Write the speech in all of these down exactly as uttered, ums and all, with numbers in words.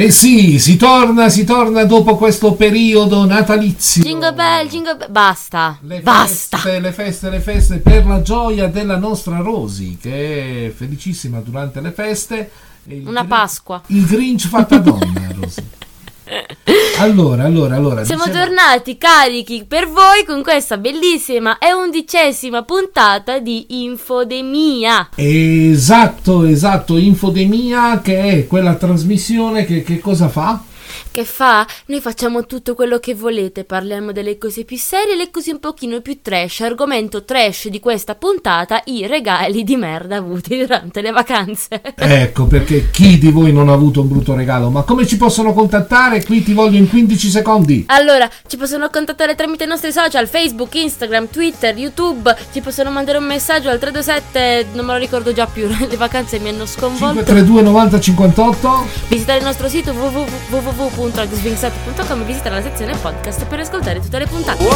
E sì, si torna, si torna dopo questo periodo natalizio. Jingle bell, jingle bell, basta, le basta. Feste, le feste, le feste, per la gioia della nostra Rosy, che è felicissima durante le feste. Una Grinch, Pasqua. Il Grinch fatta donna, Rosy. Allora, allora, allora. Siamo diceva... tornati carichi per voi con questa bellissima e undicesima puntata di Infodemia. Esatto, esatto, Infodemia, che è quella trasmissione che, che cosa fa? Che fa? Noi facciamo tutto quello che volete, parliamo delle cose più serie, le cose un pochino più trash. Argomento trash di questa puntata: i regali di merda avuti durante le vacanze. Ecco perché chi di voi non ha avuto un brutto regalo? Ma come ci possono contattare? Qui ti voglio in quindici secondi. Allora, ci possono contattare tramite i nostri social, Facebook, Instagram, Twitter, YouTube. Ci possono mandare un messaggio al tre due sette, non me lo ricordo già più, le vacanze mi hanno sconvolto, cinque tre due novanta cinquantotto. Visitare il nostro sito www www punto x vingt sette punto com e visitare la sezione podcast per ascoltare tutte le puntate.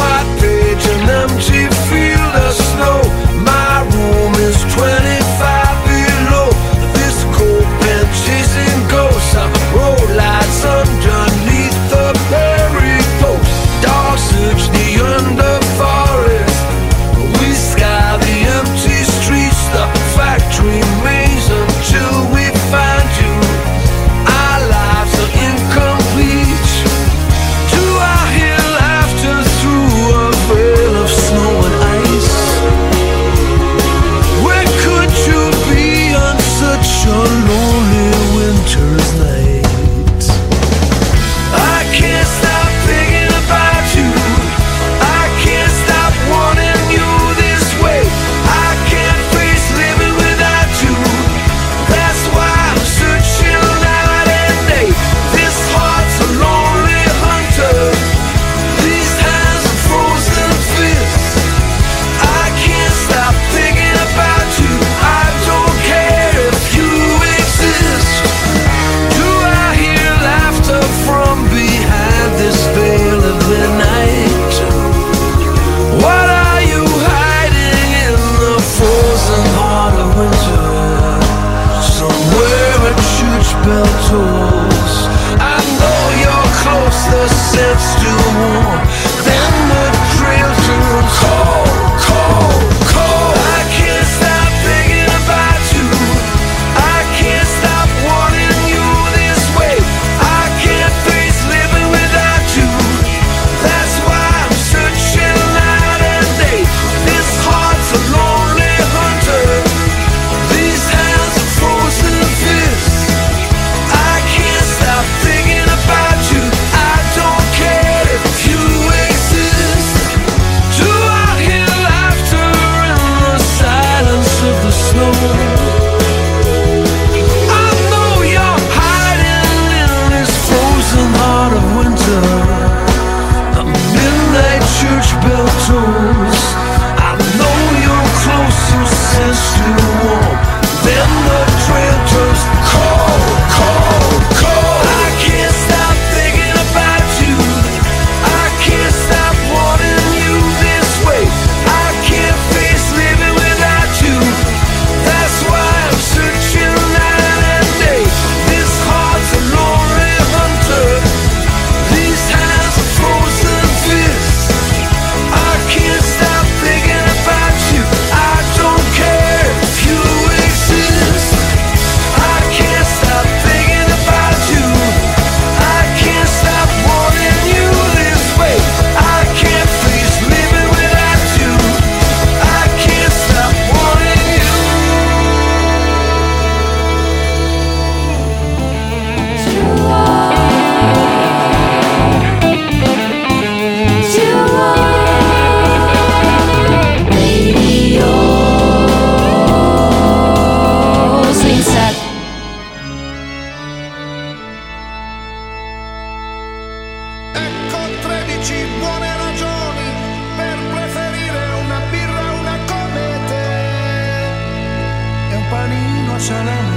Salame.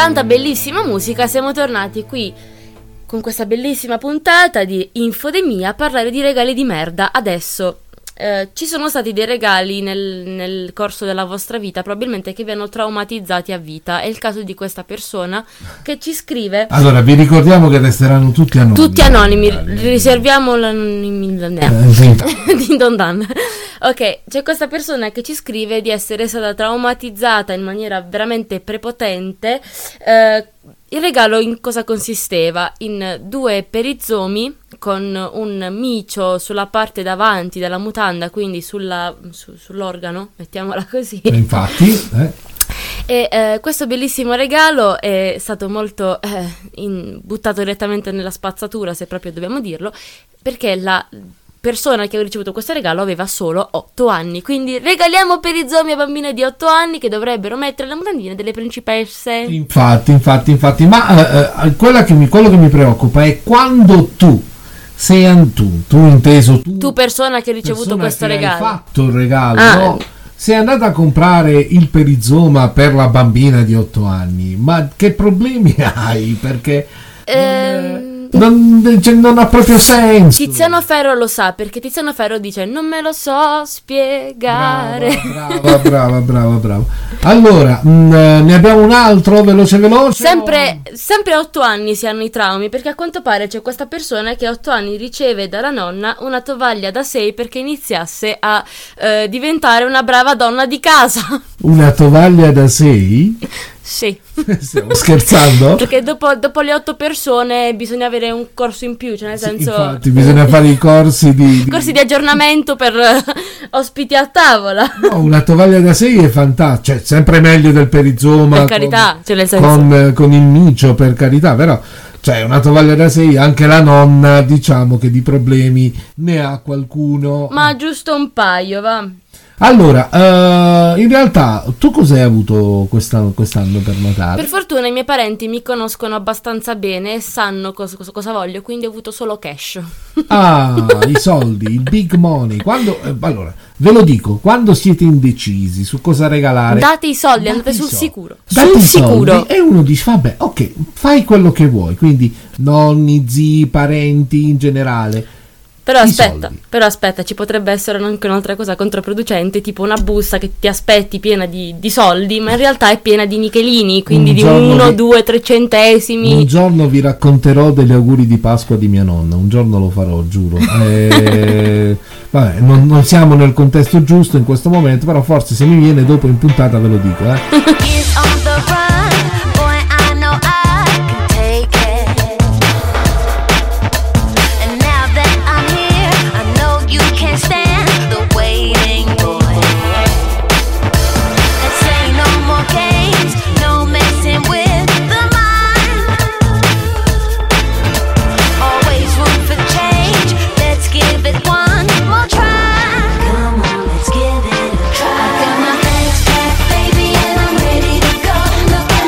tanta bellissima musica siamo tornati qui con questa bellissima puntata di Infodemia a parlare di regali di merda. Adesso eh, ci sono stati dei regali nel, nel corso della vostra vita probabilmente che vi hanno traumatizzati a vita. È il caso di questa persona che ci scrive. Allora vi ricordiamo che resteranno tutti anonimi. Tutti anonimi, riserviamo l'anonimidad. Eh, sì. Din don dan. Ok, c'è questa persona che ci scrive di essere stata traumatizzata in maniera veramente prepotente. Eh, il regalo in cosa consisteva? In due perizomi con un micio sulla parte davanti della mutanda, quindi sulla, su, sull'organo, mettiamola così. Infatti, eh. E eh, questo bellissimo regalo è stato molto eh, in, buttato direttamente nella spazzatura, se proprio dobbiamo dirlo, perché la persona che ha ricevuto questo regalo aveva solo otto anni, quindi regaliamo perizomi a bambine di otto anni che dovrebbero mettere le mutandine delle principesse. Infatti, infatti, infatti, ma eh, quella che mi, quello che mi preoccupa è quando tu sei antu, tu inteso tu, tu persona che ha ricevuto questo che regalo, hai fatto il regalo, ah. no? Sei andata a comprare il perizoma per la bambina di otto anni, ma che problemi hai? Perché ehm... Non, cioè, non ha proprio senso. Tiziano Ferro lo sa, perché Tiziano Ferro dice non me lo so spiegare. Brava, brava, brava, brava, brava. Allora, mh, ne abbiamo un altro, veloce, veloce. Sempre, o... sempre a otto anni si hanno i traumi, perché a quanto pare c'è questa persona che a otto anni riceve dalla nonna una tovaglia da sei perché iniziasse a eh, diventare una brava donna di casa. Una tovaglia da sei? Sì. Stiamo scherzando? Perché dopo, dopo le otto persone bisogna avere un corso in più, cioè nel senso... Sì, infatti, bisogna fare i corsi di... di... corsi di aggiornamento per ospiti a tavola. No, una tovaglia da sei è fantastica, cioè sempre meglio del perizoma. Per carità, con, cioè nel senso... Con, con il micio, per carità, però... Cioè una tovaglia da sei, anche la nonna, diciamo che di problemi ne ha qualcuno. Ma giusto un paio, va... Allora, uh, in realtà tu cos'hai avuto quest'anno, quest'anno per Natale? Per fortuna i miei parenti mi conoscono abbastanza bene e sanno cosa, cosa, cosa voglio, quindi ho avuto solo cash. Ah, i soldi, il big money. Quando, eh, allora, ve lo dico, quando siete indecisi su cosa regalare... Date i soldi, date andate i sul soldi. sicuro. Date sul i sicuro. Soldi e uno dice, vabbè, ok, fai quello che vuoi, quindi nonni, zii, parenti in generale... Però aspetta, però aspetta, ci potrebbe essere anche un'altra cosa controproducente, tipo una busta che ti aspetti piena di, di soldi, ma in realtà è piena di nichelini, quindi un di uno, vi... due, tre centesimi. Un giorno vi racconterò degli auguri di Pasqua di mia nonna, un giorno lo farò, giuro. E... Vabbè, non, non siamo nel contesto giusto in questo momento, però forse se mi viene dopo in puntata ve lo dico, eh. Come on, let's give it a try. I got my bags packed, baby, and I'm ready to go. Look at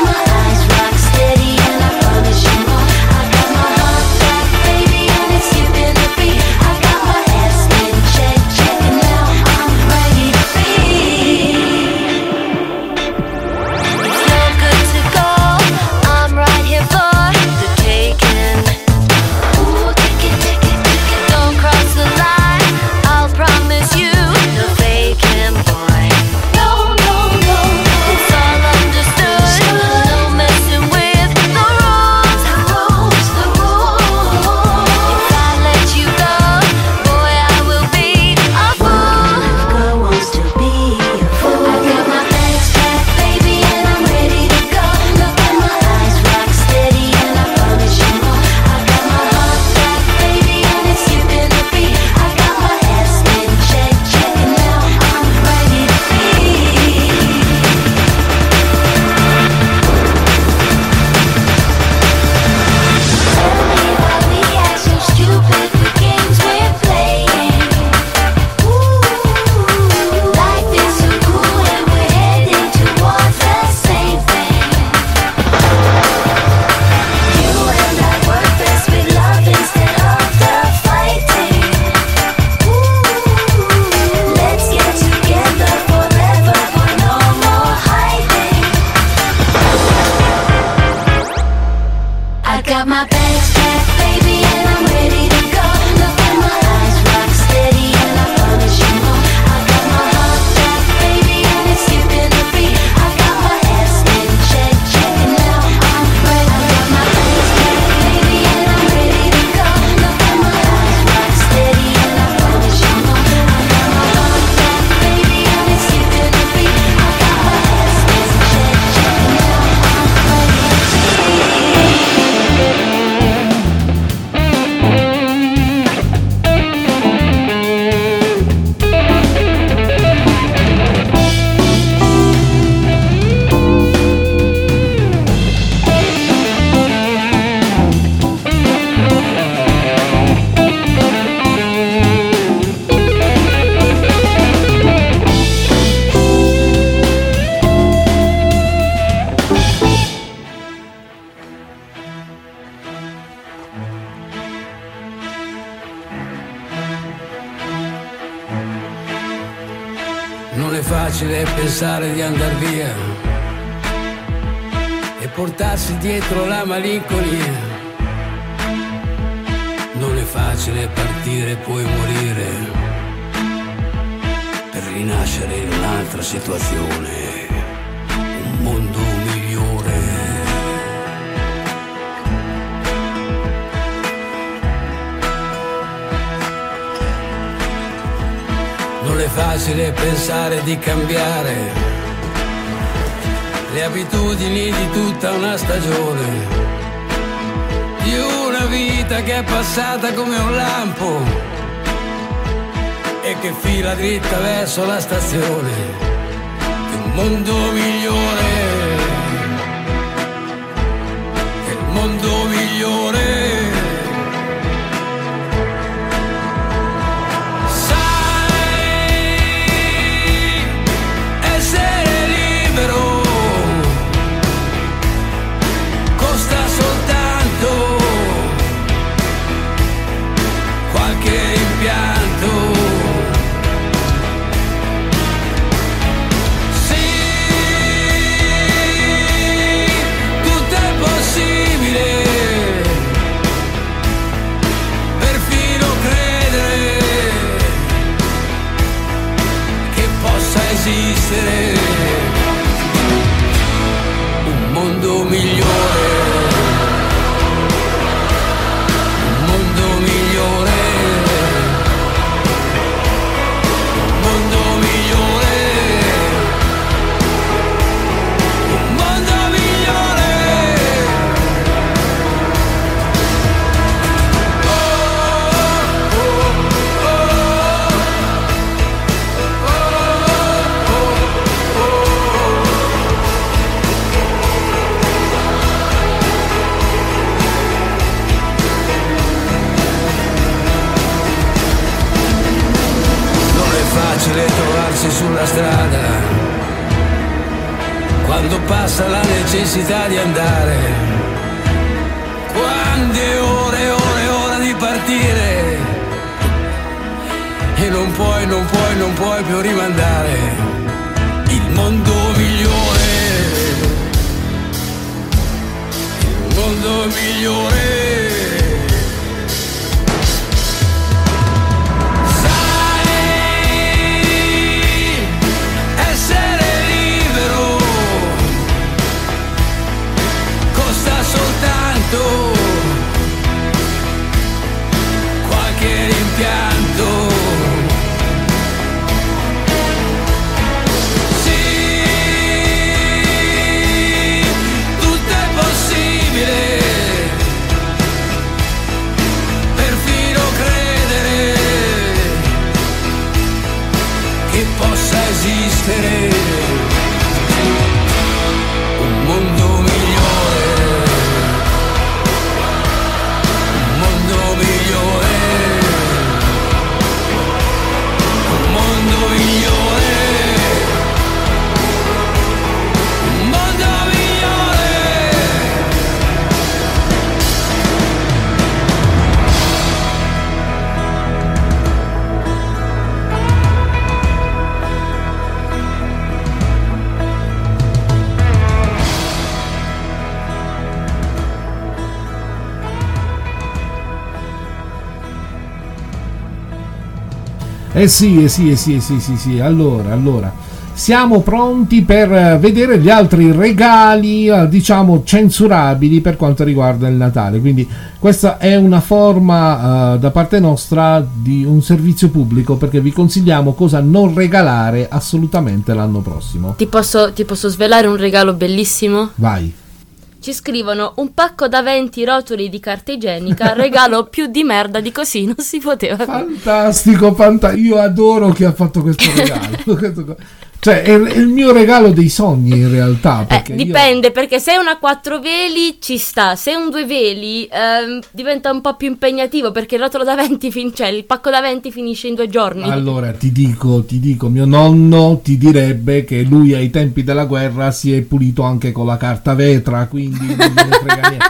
facile pensare di andar via e portarsi dietro la malinconia. Non è facile partire e poi morire per rinascere in un'altra situazione, un mondo migliore. Non è facile pensare di cambiare le abitudini di tutta una stagione, di una vita che è passata come un lampo e che fila dritta verso la stazione di un mondo migliore, del mondo migliore. Sai, essere libero costa soltanto qualche rimpianto. Sì, tutto è possibile, perfino credere che possa esistere un mondo migliore. Sulla strada, quando passa la necessità di andare, quante ore e ore e ora di partire, e non puoi, non puoi, non puoi più rimandare il mondo migliore, il mondo migliore. Qualche rimpianto. Sì, tutto è possibile, perfino credere che possa esistere un mondo migliore. Eh sì, eh sì, eh sì, eh sì, sì, sì, allora, allora, siamo pronti per vedere gli altri regali, diciamo, censurabili per quanto riguarda il Natale, quindi questa è una forma uh, da parte nostra di un servizio pubblico, perché vi consigliamo cosa non regalare assolutamente l'anno prossimo. Ti posso, ti posso svelare un regalo bellissimo? Vai. Ci scrivono: un pacco da venti rotoli di carta igienica, regalo più di merda di così non si poteva. Fantastico, fanta- io adoro chi ha fatto questo regalo. Cioè è il mio regalo dei sogni in realtà, perché eh, dipende io... perché se è una quattro veli ci sta, se è un due veli ehm, diventa un po' più impegnativo, perché il rotolo da venti fin- cioè il pacco da venti finisce in due giorni. Allora ti dico, ti dico mio nonno ti direbbe che lui ai tempi della guerra si è pulito anche con la carta vetra, quindi non me ne frega niente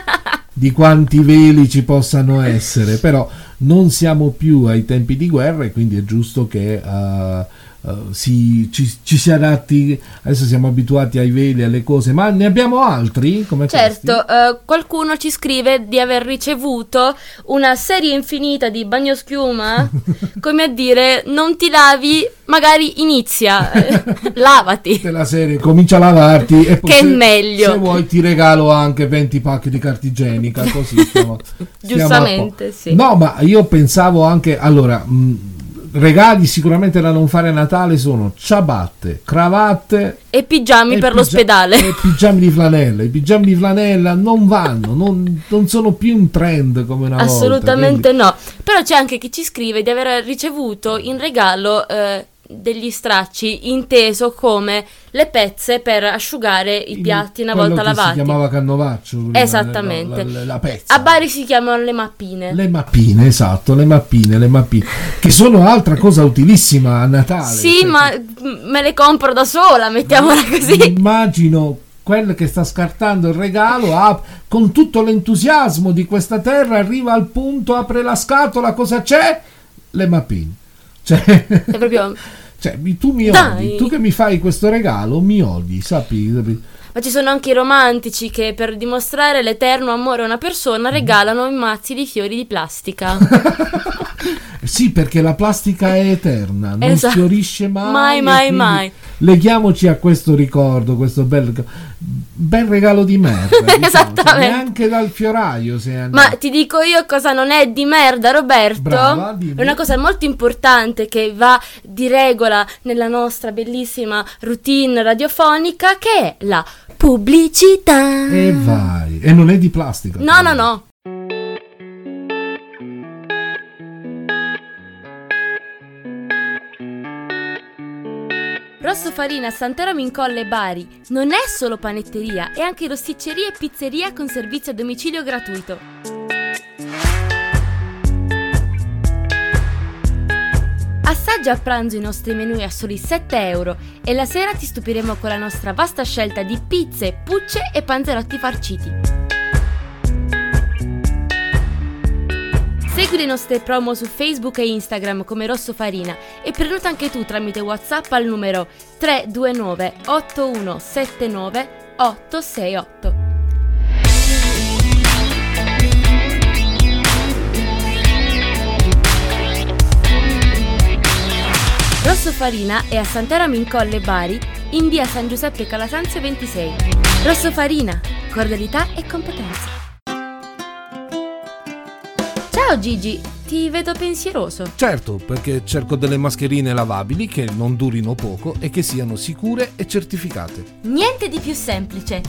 di quanti veli ci possano essere, però non siamo più ai tempi di guerra e quindi è giusto che uh, uh, si, ci, ci si adatti. Adesso siamo abituati ai veli, alle cose, ma ne abbiamo altri come certo, questi? Certo, uh, qualcuno ci scrive di aver ricevuto una serie infinita di bagnoschiuma, come a dire, non ti lavi, magari inizia, lavati. Della serie, comincia a lavarti e poi, che è se, meglio. Se vuoi ti regalo anche venti pack di carta igienica, così stiamo, giustamente, sì. No, ma io pensavo anche, allora, mh, regali sicuramente da non fare a Natale sono ciabatte, cravatte e pigiami e per pigi- l'ospedale e pigiami di flanella. I pigiami di flanella non vanno, non, non sono più un trend come una assolutamente volta, assolutamente no. Però c'è anche chi ci scrive di aver ricevuto in regalo eh, degli stracci, inteso come le pezze per asciugare i piatti una quello volta lavati. Si chiamava cannovaccio. Esattamente. La, la, la pezza. A Bari si chiamano le mappine. Le mappine, esatto, le mappine, le mappine. Che sono altra cosa utilissima a Natale. Sì, cioè, ma me le compro da sola, mettiamola così. Immagino quel che sta scartando il regalo ah, con tutto l'entusiasmo di questa terra, arriva al punto, apre la scatola, cosa c'è? Le mappine. Cioè, è proprio... cioè, tu mi Dai. odi, tu che mi fai questo regalo mi odi, sappi, sappi. Ma ci sono anche i romantici che per dimostrare l'eterno amore a una persona regalano i mazzi di fiori di plastica. Sì, perché la plastica è eterna, non esatto. Fiorisce mai. Mai, mai, mai. Leghiamoci a questo ricordo, questo bel, bel regalo di merda. Diciamo. Esattamente. Cioè, neanche dal fioraio se andiamo. Ma ti dico io cosa non è di merda, Roberto. Brava, è una cosa molto importante che va di regola nella nostra bellissima routine radiofonica, che è la pubblicità. E vai. E non è di plastica. No, però. no, no. Rosso Farina Santeramo in Colle Bari non è solo panetteria, è anche rosticceria e pizzeria con servizio a domicilio gratuito. Assaggia a pranzo i nostri menù a soli sette euro e la sera ti stupiremo con la nostra vasta scelta di pizze, pucce e panzerotti farciti. Segui le nostre promo su Facebook e Instagram come Rosso Farina e prenota anche tu tramite WhatsApp al numero tre due nove otto uno sette nove otto sei otto. Rosso Farina è a Santeramo in Colle Bari, in via San Giuseppe Calasanzio ventisei. Rosso Farina, cordialità e competenza. Ciao Gigi, ti vedo pensieroso. Certo, perché cerco delle mascherine lavabili che non durino poco e che siano sicure e certificate. Niente di più semplice.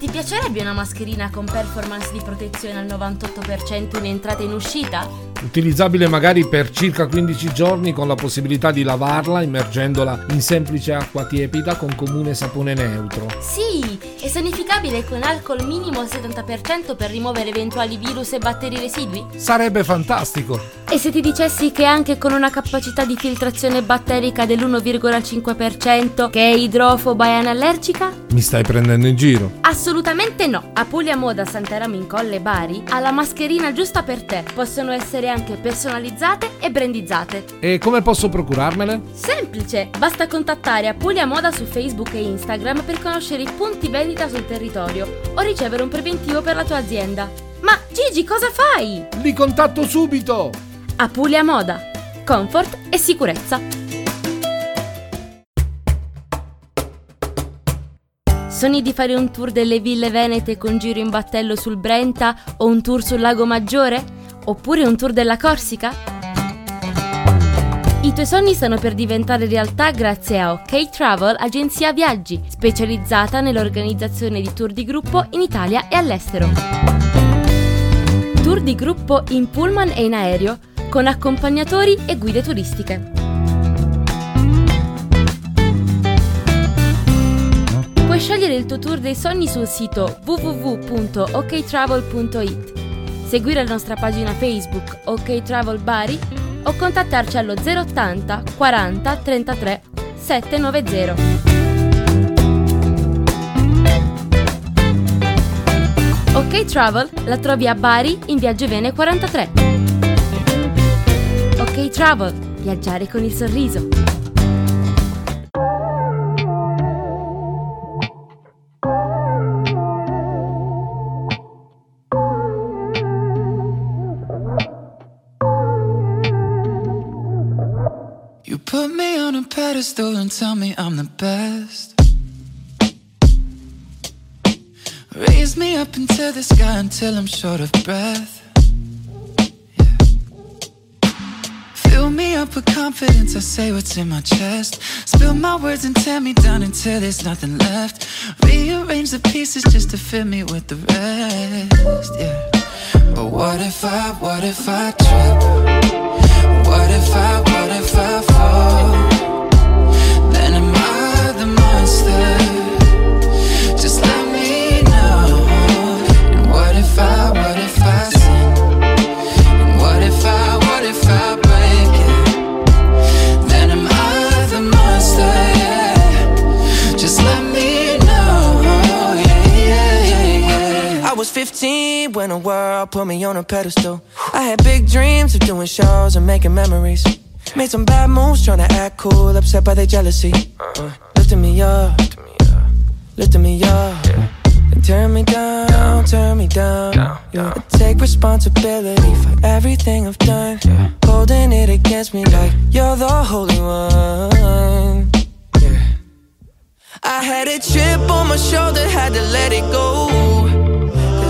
Ti piacerebbe una mascherina con performance di protezione al novantotto per cento in entrata e in uscita? Utilizzabile magari per circa quindici giorni con la possibilità di lavarla immergendola in semplice acqua tiepida con comune sapone neutro. Sì, è sanificabile con alcol minimo al settanta per cento per rimuovere eventuali virus e batteri residui? Sarebbe fantastico! E se ti dicessi che anche con una capacità di filtrazione batterica dell'uno virgola cinque per cento che è idrofoba e anallergica? Mi stai prendendo in giro? Assolutamente! Assolutamente no! Apulia Moda Santeramo in Colle Bari ha la mascherina giusta per te. Possono essere anche personalizzate e brandizzate. E come posso procurarmele? Semplice! Basta contattare Apulia Moda su Facebook e Instagram per conoscere i punti vendita sul territorio o ricevere un preventivo per la tua azienda. Ma Gigi, cosa fai? Li contatto subito! Apulia Moda. Comfort e sicurezza. Sogni di fare un tour delle ville venete con giro in battello sul Brenta o un tour sul Lago Maggiore? Oppure un tour della Corsica? I tuoi sogni stanno per diventare realtà grazie a OK Travel, agenzia viaggi, specializzata nell'organizzazione di tour di gruppo in Italia e all'estero. Tour di gruppo in pullman e in aereo, con accompagnatori e guide turistiche. Scegliere il tuo tour dei sogni sul sito w w w punto o k travel punto i t, seguire la nostra pagina Facebook OK Travel Bari o contattarci allo zero ottanta quaranta trentatré settecentonovanta. OK Travel la trovi a Bari in via Giovene quarantatré. OK Travel, viaggiare con il sorriso. pedestal and tell me I'm the best. Raise me up into the sky until I'm short of breath, yeah. Fill me up with confidence, I say what's in my chest. Spill my words and tear me down until there's nothing left. Rearrange the pieces just to fit me with the rest, yeah. But what if I, what if I trip? What if I, what if I fall? Then am I the monster? I was fifteen when the world put me on a pedestal. I had big dreams of doing shows and making memories. Made some bad moves trying to act cool, upset by their jealousy. uh, Lifted me up, lifted me up. They turned me down, turned me down. I take responsibility for everything I've done. Holding it against me like you're the holy one. I had a chip on my shoulder, had to let it go.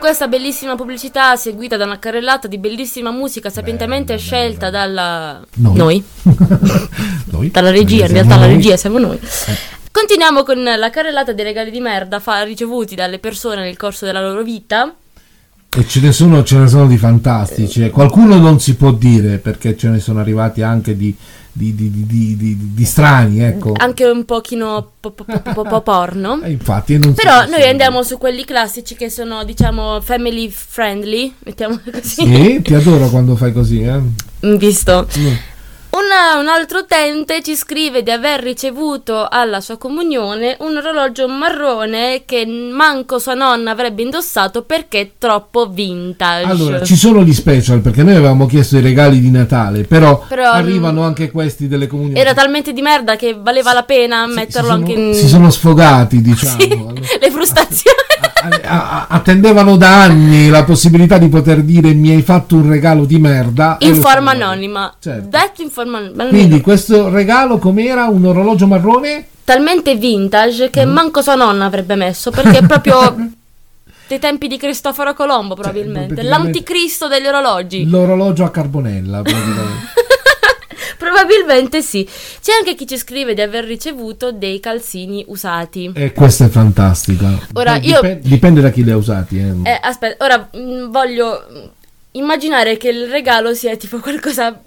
Questa bellissima pubblicità seguita da una carrellata di bellissima musica sapientemente beh, scelta beh, beh. dalla noi, noi. noi. dalla regia, in realtà noi. La regia siamo noi. Eh. Continuiamo con la carrellata dei regali di merda fa- ricevuti dalle persone nel corso della loro vita. E ce ne sono, ce ne sono di fantastici. Eh. Qualcuno non si può dire perché ce ne sono arrivati anche di Di, di, di, di, di strani, ecco. Anche un pochino po, po, po, po, po porno. Infatti, non però noi andiamo su quelli classici che sono, diciamo, family friendly, mettiamo così. Sì, ti adoro quando fai così, eh. Visto. Mm. Una, un altro utente ci scrive di aver ricevuto alla sua comunione un orologio marrone che manco sua nonna avrebbe indossato perché troppo vintage. Allora, ci sono gli special, perché noi avevamo chiesto i regali di Natale, però, però arrivano anche questi delle comunioni. Era talmente di merda che valeva la pena sì, metterlo sono, anche in... Si sono sfogati, diciamo. Sì, allora, le frustrazioni. A, a, a, attendevano da anni la possibilità di poter dire mi hai fatto un regalo di merda. In forma anonima. Certo. Detto in forma Quindi questo regalo com'era? Un orologio marrone? Talmente vintage che mm. manco sua nonna avrebbe messo, perché è proprio dei tempi di Cristoforo Colombo probabilmente, cioè, l'anticristo degli orologi. L'orologio a carbonella probabilmente. Probabilmente sì. C'è anche chi ci scrive di aver ricevuto dei calzini usati. E questa è fantastica. Ora Beh, io... dipende, dipende da chi li ha usati. Eh. Eh, aspetta, ora mh, voglio... immaginare che il regalo sia tipo qualcosa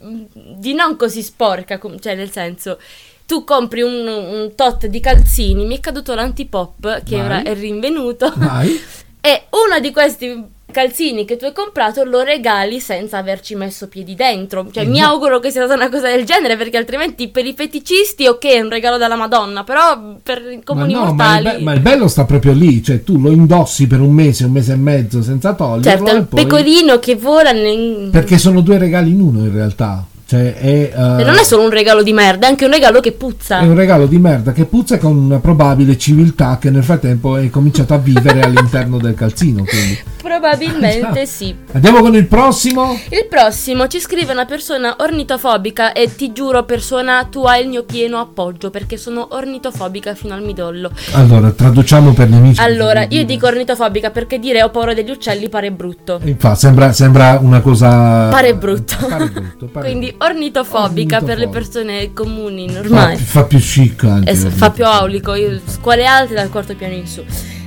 di non così sporca, cioè nel senso tu compri un, un tot di calzini, mi è caduto l'antipop che Vai. ora è rinvenuto Vai. e uno di questi calzini che tu hai comprato lo regali senza averci messo piedi dentro, cioè eh mi no. auguro che sia stata una cosa del genere, perché altrimenti per i feticisti ok è un regalo dalla Madonna, però per i comuni ma no, mortali ma il, be- ma il bello sta proprio lì, cioè tu lo indossi per un mese, un mese e mezzo senza toglierlo, certo, è un poi... pecorino che vola nel... perché sono due regali in uno in realtà. Cioè è, uh, e non è solo un regalo di merda, è anche un regalo che puzza. È un regalo di merda che puzza con una probabile civiltà che nel frattempo è cominciata a vivere all'interno del calzino. Quindi. Probabilmente sì. Andiamo con il prossimo. Il prossimo ci scrive una persona ornitofobica e ti giuro, persona, tu hai il mio pieno appoggio perché sono ornitofobica fino al midollo. Allora, traduciamo per gli amici. Allora, io dire. dico ornitofobica perché dire ho paura degli uccelli pare brutto. Infatti, sembra, sembra una cosa... Pare brutto. Pare brutto pare Quindi ornitofobica, ornitofobica per le persone comuni, normali. Fa, fa più chic anche. Es- fa più aulico, io, scuole alte dal quarto piano in su.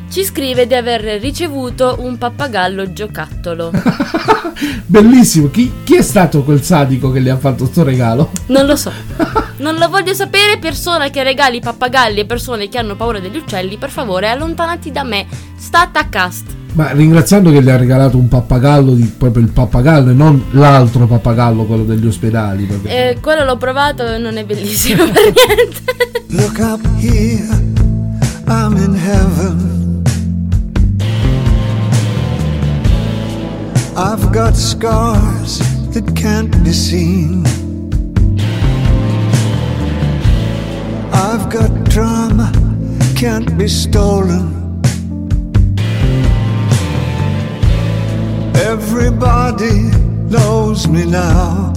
Ci scrive di aver ricevuto un pappagallo giocattolo. Bellissimo. Chi, chi è stato quel sadico che le ha fatto sto regalo? Non lo so. Non lo voglio sapere. Persona che regali pappagalli e persone che hanno paura degli uccelli, per favore, allontanati da me. Stata a cast. Ma ringraziando che le ha regalato un pappagallo, di, proprio il pappagallo e non l'altro pappagallo, quello degli ospedali. Eh, quello l'ho provato e non è bellissimo per niente. Look up here, I'm in heaven. I've got scars that can't be seen. I've got drama can't be stolen. Everybody knows me now.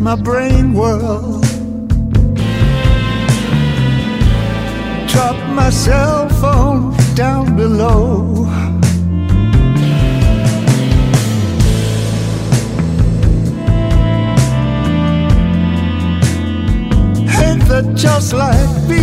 My brain whirl. Drop my cell phone down below. Ain't that just like me?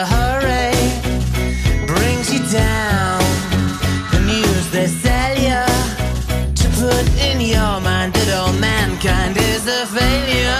a hurry brings you down. The news they sell you to put in your mind that all mankind is a failure.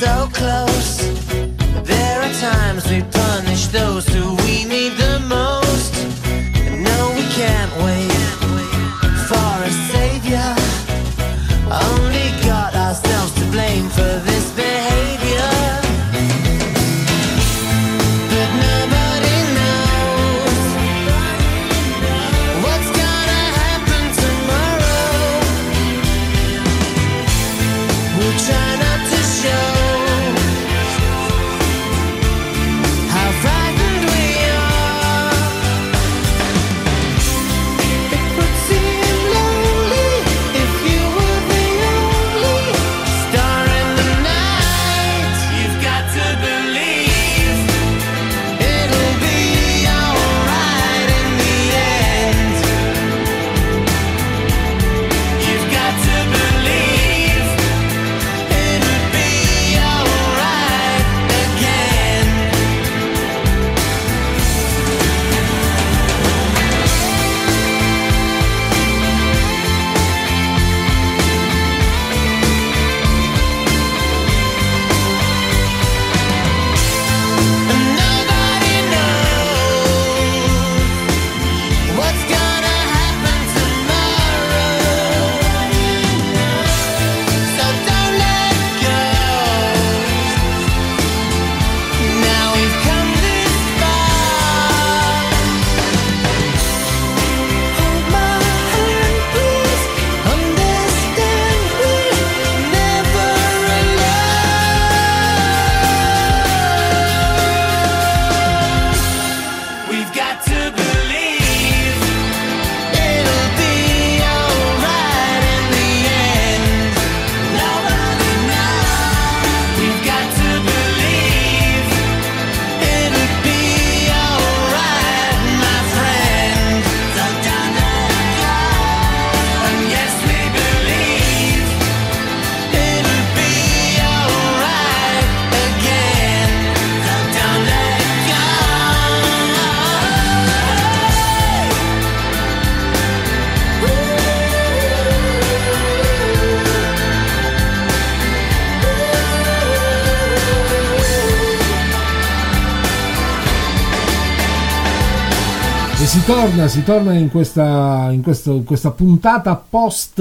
So close. There are times we punish those who we need the most. No, we can't wait for a savior. Only got ourselves to blame for this behavior. But nobody knows what's gonna happen tomorrow. We'll try not to show. Si torna, si torna in questa, in questo, in questa puntata post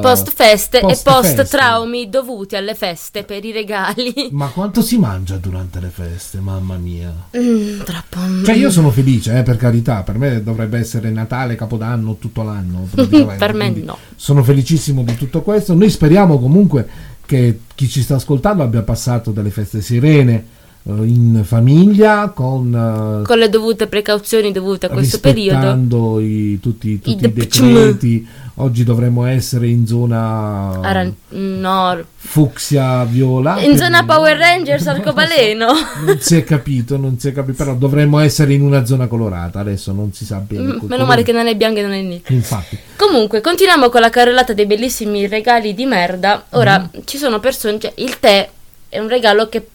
post feste post e post feste. Traumi dovuti alle feste per i regali. Ma quanto si mangia durante le feste, mamma mia. Mm, troppo. Cioè io sono felice, eh, per carità, per me dovrebbe essere Natale, Capodanno tutto l'anno. Per me no. Sono felicissimo di tutto questo. Noi speriamo comunque che chi ci sta ascoltando abbia passato delle feste serene, in famiglia, con, con le dovute precauzioni dovute a questo rispettando periodo, rispettando i, tutti, tutti i, de- i decreti. Oggi dovremmo essere in zona Aran- no. fucsia viola, in zona Power Rangers arcobaleno. Non si è capito, non si è capito, però dovremmo essere in una zona colorata. Adesso non si sa bene. Mm, meno colore. Male che non è bianca e non è nera. Infatti. Comunque, continuiamo con la carrellata dei bellissimi regali di merda. Ora mm. ci sono persone. Cioè, il tè è un regalo che.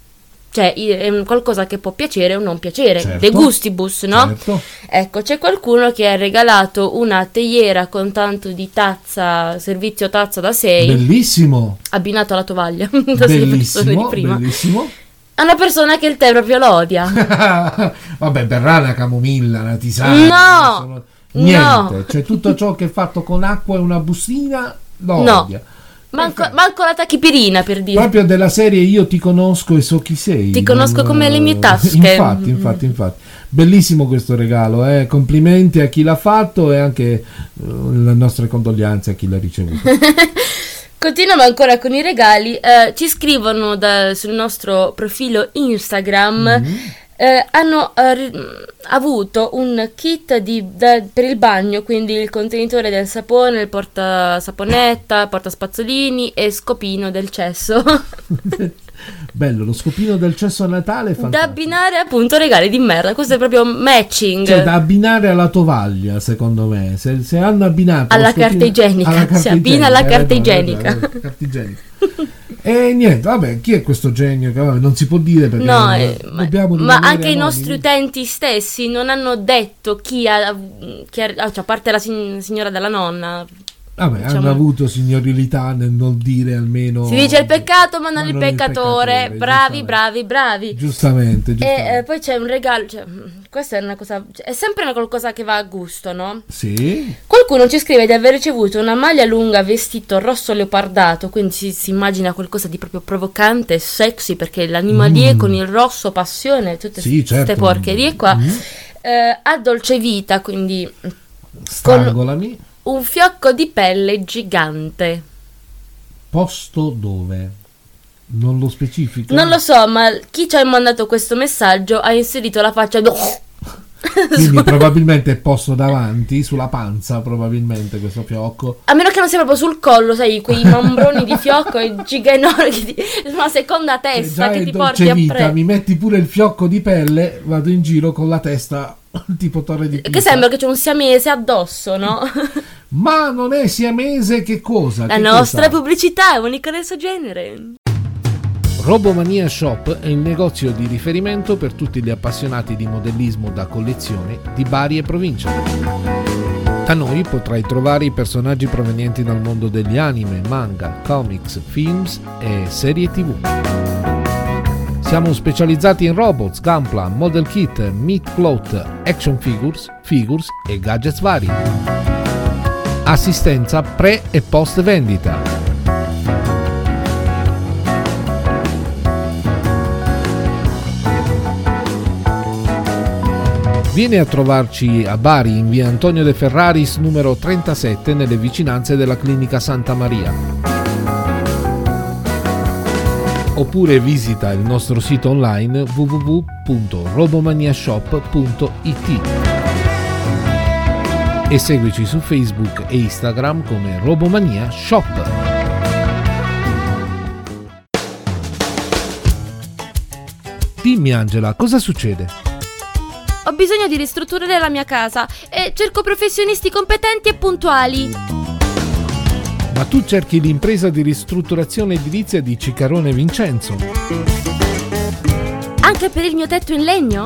Cioè, è un qualcosa che può piacere o non piacere, certo, de gustibus, no? Certo. Ecco, c'è qualcuno che ha regalato una teiera con tanto di tazza, servizio tazza da sei. Bellissimo! Abbinato alla tovaglia. Da bellissimo, di prima. Bellissimo. A una persona che il tè proprio lo odia. Vabbè, berrà la camomilla, la tisana. No! Sono... Niente, no. Cioè tutto ciò che è fatto con acqua e una bustina... lo no. odia. Manco, manco la tachipirina, per dire. Proprio della serie io ti conosco e so chi sei. Ti conosco non... come le mie tasche. Infatti, infatti, infatti. Bellissimo questo regalo, eh? Complimenti a chi l'ha fatto e anche uh, le nostre condoglianze a chi l'ha ricevuto. Continuiamo ancora con i regali. Eh, ci scrivono da, sul nostro profilo Instagram. Mm-hmm. Eh, hanno eh, avuto un kit di, da, per il bagno, quindi il contenitore del sapone, il porta saponetta, porta spazzolini e scopino del cesso. Bello, lo scopino del cesso a Natale è fantastico. Da abbinare appunto regali di merda, questo è proprio matching. Cioè da abbinare alla tovaglia, secondo me, se, se hanno abbinato alla scopino, carta igienica, alla carta si abbina alla carta igienica. Eh, vabbè, carta igienica. E niente, vabbè, chi è questo genio? Che vabbè, non si può dire perché no, eh, dobbiamo ma anche anonimi. I nostri utenti stessi non hanno detto chi ha, chi ha cioè, a parte la sign- signora della nonna. Vabbè, diciamo, hanno avuto signorilità nel non dire almeno. Si dice il peccato, ma non, ma il, non peccatore. il peccatore. Bravi, bravi, bravi. Giustamente, giustamente. E eh, poi c'è un regalo. Cioè, questa è una cosa. Cioè, è sempre una qualcosa che va a gusto, no? Sì. Qualcuno ci scrive di aver ricevuto una maglia lunga vestito rosso leopardato. Quindi si, si immagina qualcosa di proprio provocante e sexy. Perché l'animalie mm. con il rosso, passione, tutte sì, queste certo. porcherie qua. Mm. Eh, a dolce vita, quindi. Strangolami. Con un fiocco di pelle gigante. Posto dove? Non lo specifico. Non lo so, ma chi ci ha mandato questo messaggio ha inserito la faccia do... Quindi probabilmente è posto davanti, sulla panza probabilmente questo fiocco. A meno che non sia proprio sul collo, sai, quei mambroni di fiocco e giganorchi, una seconda testa che, che ti porti a pre... Mi metti pure il fiocco di pelle, vado in giro con la testa tipo torre di pizza. Che sembra che c'è un siamese addosso, no? Ma non è siamese, che cosa? La che nostra cosa? Pubblicità è unica del suo genere. Robomania Shop è il negozio di riferimento per tutti gli appassionati di modellismo da collezione di Bari e provincia. Da noi potrai trovare i personaggi provenienti dal mondo degli anime, manga, comics, films e serie tivù. Siamo specializzati in robots, gunpla, model kit, meat plot, action figures, figures e gadgets vari. Assistenza pre e post vendita. Vieni a trovarci a Bari in via Antonio De Ferraris numero trentasette nelle vicinanze della clinica Santa Maria. Oppure visita il nostro sito online w w w punto robomania shop punto i t e seguici su Facebook e Instagram come Robomania Shop. Dimmi Angela, cosa succede? Ho bisogno di ristrutturare la mia casa e cerco professionisti competenti e puntuali. Ma tu cerchi l'impresa di ristrutturazione edilizia di Ciccarone Vincenzo? Anche per il mio tetto in legno?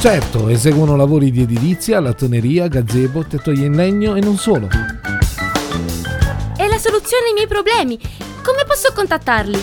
Certo, eseguono lavori di edilizia, lattoneria, gazebo, tettoie in legno e non solo. È la soluzione ai miei problemi. Come posso contattarli?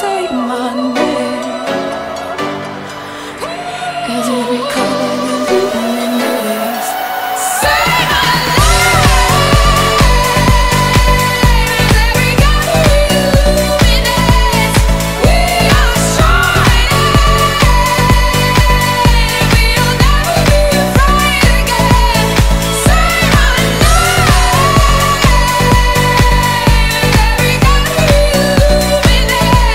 say my name. Every color will be in this. Say my name. Every color will be in this. We are shining. We will never be afraid again. Say my name. Every color will be in this. We are shining. We will never be afraid again. Say my name.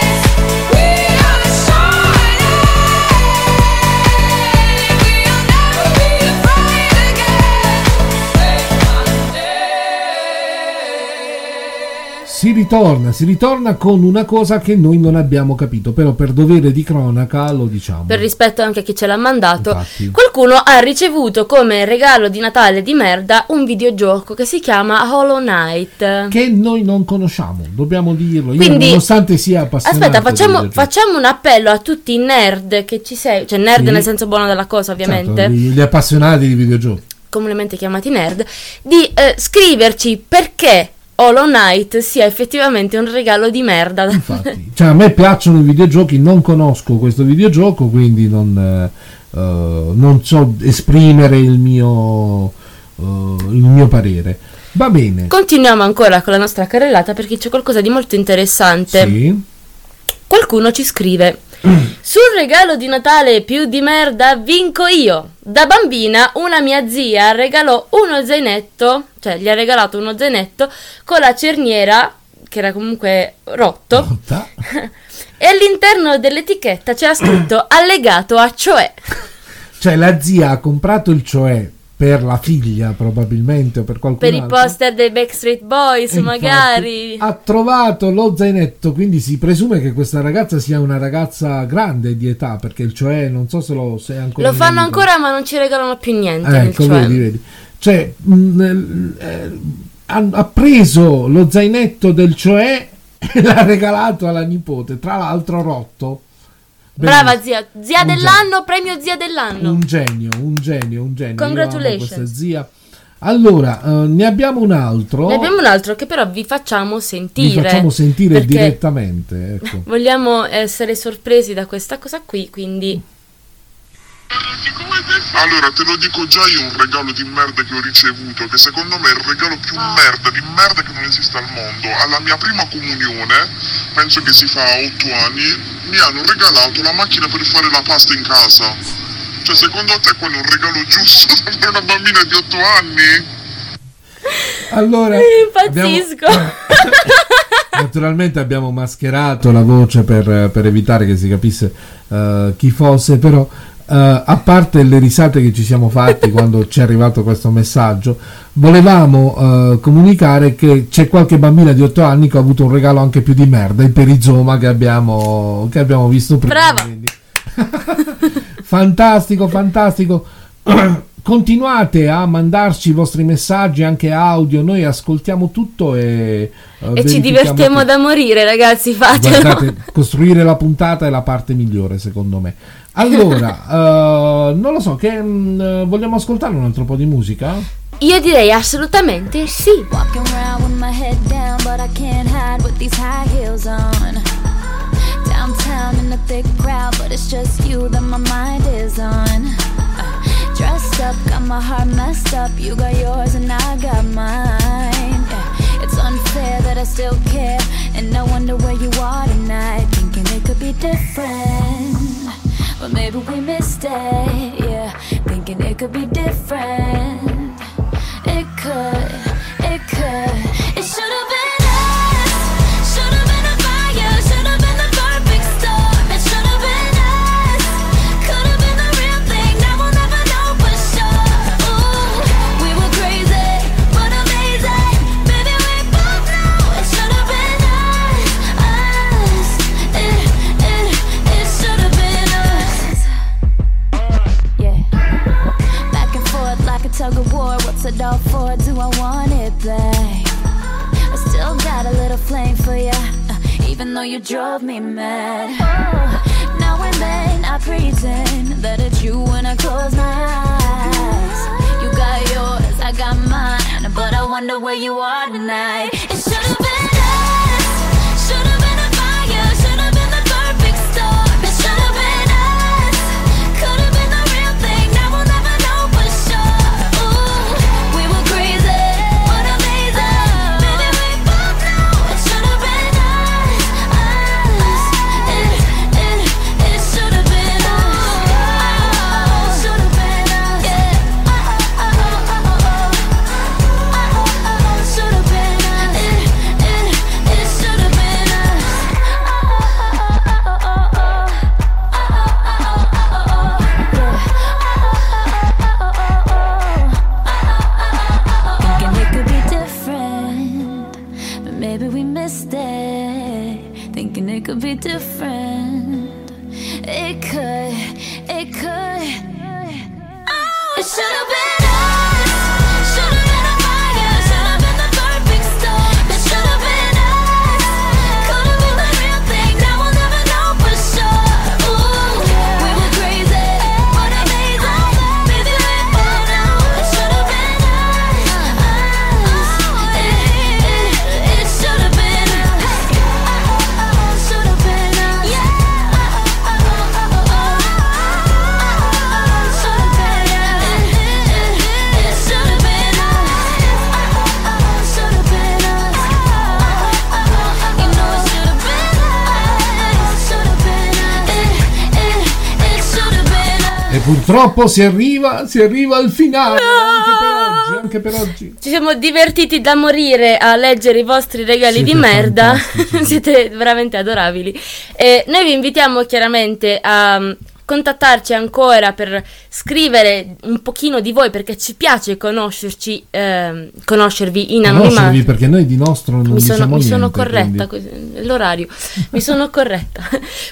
Si ritorna, si ritorna con una cosa che noi non abbiamo capito, però per dovere di cronaca lo diciamo. Per rispetto anche a chi ce l'ha mandato, Infatti. qualcuno ha ricevuto come regalo di Natale di merda un videogioco che si chiama Hollow Knight. Che noi non conosciamo, dobbiamo dirlo. Io, Quindi- nonostante sia appassionato. Aspetta, del facciamo, videogioco- facciamo un appello a tutti i nerd che ci sei, cioè nerd Sì. nel senso buono della cosa, ovviamente. Certo, gli gli appassionati di videogiochi. comunemente chiamati nerd, di eh, scriverci perché Hollow Knight sia effettivamente un regalo di merda. Infatti, cioè, a me piacciono i videogiochi, non conosco questo videogioco, quindi non, eh, eh, non so esprimere il mio, eh, il mio parere. Va bene. Continuiamo ancora con la nostra carrellata perché c'è qualcosa di molto interessante. Sì. Qualcuno ci scrive: sul regalo di Natale più di merda vinco io. Da bambina una mia zia regalò uno zainetto, cioè gli ha regalato uno zainetto con la cerniera che era comunque rotto Nota. e all'interno dell'etichetta c'era scritto allegato a cioè. Cioè la zia ha comprato il cioè per la figlia probabilmente o per qualcun Per i altro. poster dei Backstreet Boys, E infatti magari. ha trovato lo zainetto, quindi si presume che questa ragazza sia una ragazza grande di età, perché il cioè non so se lo se è ancora Lo in fanno vendita. ancora, ma non ci regalano più niente. Eh, nel ecco, cioè. vedi, vedi. Cioè mh, nel- eh, han- ha preso lo zainetto del cioè e l'ha regalato alla nipote, tra l'altro rotto. Brava Benissimo. zia, zia Un dell'anno, premio zia dell'anno. Un genio, un genio, un genio. Io amo Congratulations. questa zia. Allora, eh, ne abbiamo un altro. Ne abbiamo un altro che però vi facciamo Vi sentire. facciamo sentire perché direttamente, ecco. vogliamo essere sorpresi da questa cosa qui, quindi Allora, te lo dico già io un regalo di merda che ho ricevuto, che secondo me è il regalo più merda di merda che non esiste al mondo. Alla mia prima comunione, penso che si fa a otto anni, mi hanno regalato la macchina per fare la pasta in casa. Cioè, secondo te quello è un regalo giusto per una bambina di otto anni? Allora, impazzisco. abbiamo- naturalmente abbiamo mascherato la voce per, per evitare che si capisse eh, chi fosse, però eh, a parte le risate che ci siamo fatti quando ci è arrivato questo messaggio, volevamo eh, comunicare che c'è qualche bambina di otto anni che ha avuto un regalo anche più di merda, il perizoma che abbiamo, che abbiamo visto prima. Brava. quindi. Fantastico, fantastico. Continuate a mandarci i vostri messaggi, anche audio, noi ascoltiamo tutto e eh, E ci verifichiamo divertiamo tutto. da morire, ragazzi, fatelo. Guardate, costruire la puntata è la parte migliore, secondo me. Allora, eh, non lo so, che mm, vogliamo ascoltare un altro po' di musica? Io direi assolutamente sì. Walking around with my head down, but I can't hide with these high heels on. Downtown in a thick crowd, but it's just you that my mind is on. Uh, Dressed up, got my heart messed up. You got yours and I got mine. Yeah, it's unfair that I still care, and I wonder where you are tonight. Thinking it could be different, but maybe we missed it. Yeah, thinking it could be different. It could, it could, it should have been us. Should have been a fire, should have been the perfect storm. It should have been us. Could have been the real thing. Now we'll never know for sure. Ooh, we were crazy, but amazing. Baby, we both know it should have been us, us. It, it, it should have been us. Yeah. Back and forth like a tug of war. What's it all for? Do I want it back? I still got a little flame for ya, uh, even though you drove me mad. Oh, now and then I pretend that it's you when I close my eyes. You got yours, I got mine, but I wonder where you are tonight. It should have been us. Should have been a fire. Should have been the a friend. It could, it could. Oh, it should have been us. Should have been a fire. Should have been the perfect storm. It should have been us. Could have been the real thing. Now we'll never know for sure. Ooh, we were crazy, but amazing. Maybe we're all now. It should have been us. us. It, it, it should have been us. Hey, oh, oh, oh, should have been us. Yeah, oh, oh, oh, oh, oh, oh, oh, oh, should have been us. It, it, it, it should have been us. Oh, oh, oh, should have been us. Oh, oh, oh, oh, you know it should have been us. Should have been us. It, it, it should have been us. E purtroppo si arriva, si arriva al finale anche per oggi, anche per oggi. Ci siamo divertiti da morire a leggere i vostri regali Siete di merda. fantastici. Siete veramente adorabili. E noi vi invitiamo chiaramente a um, contattarci ancora per scrivere un pochino di voi, perché ci piace conoscerci, ehm, conoscervi in anonimato. Conoscervi, perché noi di nostro non mi sono, diciamo mi niente, sono corretta, così, l'orario, mi sono corretta.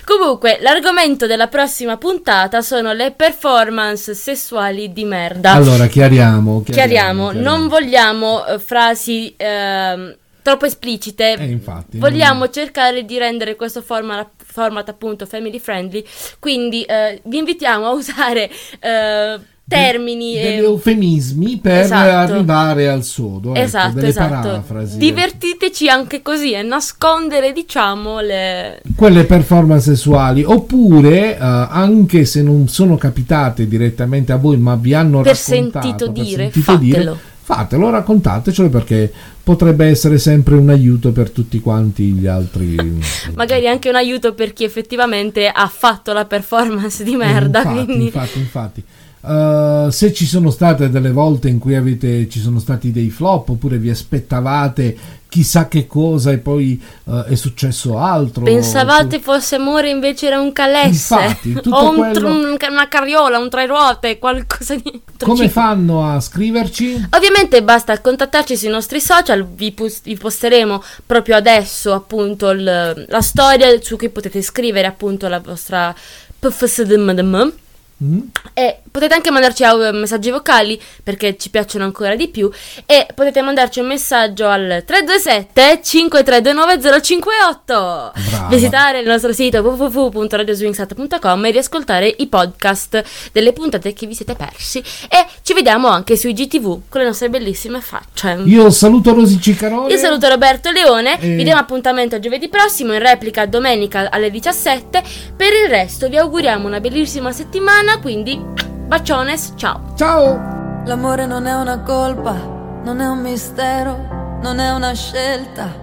Comunque, l'argomento della prossima puntata sono le performance sessuali di merda. Allora, chiariamo. Chiariamo, chiariamo, chiariamo. Non vogliamo eh, frasi... Ehm, troppo esplicite, eh, infatti, vogliamo non... cercare di rendere questo format, format appunto family friendly, quindi eh, vi invitiamo a usare eh, termini De, e... degli eufemismi per esatto. arrivare al sodo, esatto, ecco, delle esatto. parafrasi. Divertiteci anche così e nascondere, diciamo, le... quelle performance sessuali, oppure eh, anche se non sono capitate direttamente a voi ma vi hanno per raccontato sentito per dire, sentito fatelo. dire Fatelo, raccontatecelo, perché potrebbe essere sempre un aiuto per tutti quanti gli altri. Magari anche un aiuto per chi effettivamente ha fatto la performance di merda. Infatti, quindi... infatti, infatti. Uh, se ci sono state delle volte in cui avete, ci sono stati dei flop, oppure vi aspettavate chissà che cosa e poi uh, è successo altro, pensavate o... fosse amore invece era un calesse. Infatti, tutto o un quello... tr- un, una carriola, un tre ruote, qualcosa di... Come fanno a scriverci? Ovviamente basta contattarci sui nostri social, vi, pus- vi posteremo proprio adesso appunto l- la storia su cui potete scrivere appunto la vostra P F S D M D M. Mm. E potete anche mandarci messaggi vocali, perché ci piacciono ancora di più, e potete mandarci un messaggio al tre due sette cinque tre due nove zero cinque otto. Brava. Visitare il nostro sito w w w punto radio swing sat punto com e riascoltare i podcast delle puntate che vi siete persi, e ci vediamo anche sui I G T V con le nostre bellissime facce. Io saluto Rosy Ciccarone, io saluto Roberto Leone e... vi diamo appuntamento a giovedì prossimo, in replica domenica alle diciassette. Per il resto vi auguriamo una bellissima settimana, quindi baciones, ciao ciao. L'amore non è una colpa, non è un mistero, non è una scelta,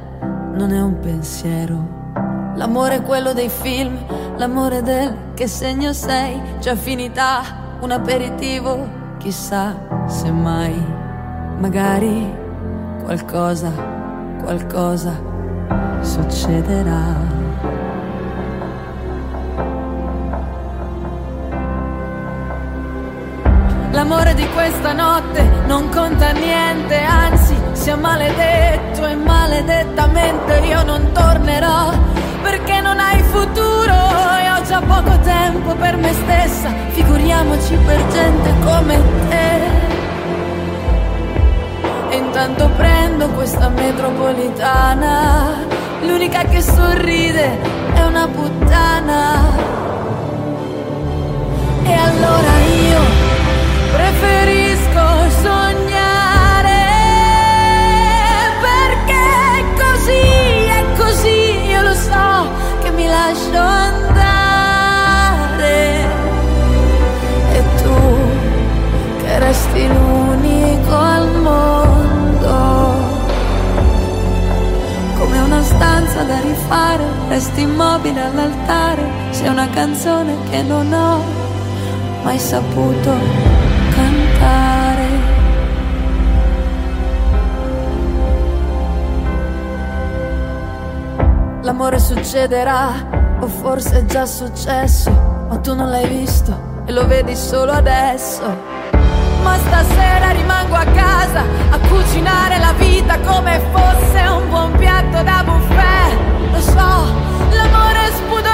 non è un pensiero. L'amore è quello dei film, l'amore del che segno sei, c'è affinità, un aperitivo, chissà se mai, magari qualcosa, qualcosa succederà. L'amore di questa notte non conta niente, anzi sia maledetto e maledettamente io non tornerò, perché non hai futuro e ho già poco tempo per me stessa, figuriamoci per gente come te. E intanto prendo questa metropolitana, l'unica che sorride è una puttana. E allora io preferisco sognare, perché è così, è così, io lo so che mi lascio andare, e tu che resti l'unico al mondo, come una stanza da rifare, resti immobile all'altare, sei una canzone che non ho mai saputo. L'amore succederà, o forse è già successo, ma tu non l'hai visto e lo vedi solo adesso. Ma stasera rimango a casa a cucinare la vita come fosse un buon piatto da buffet. Lo so, l'amore è spudorato,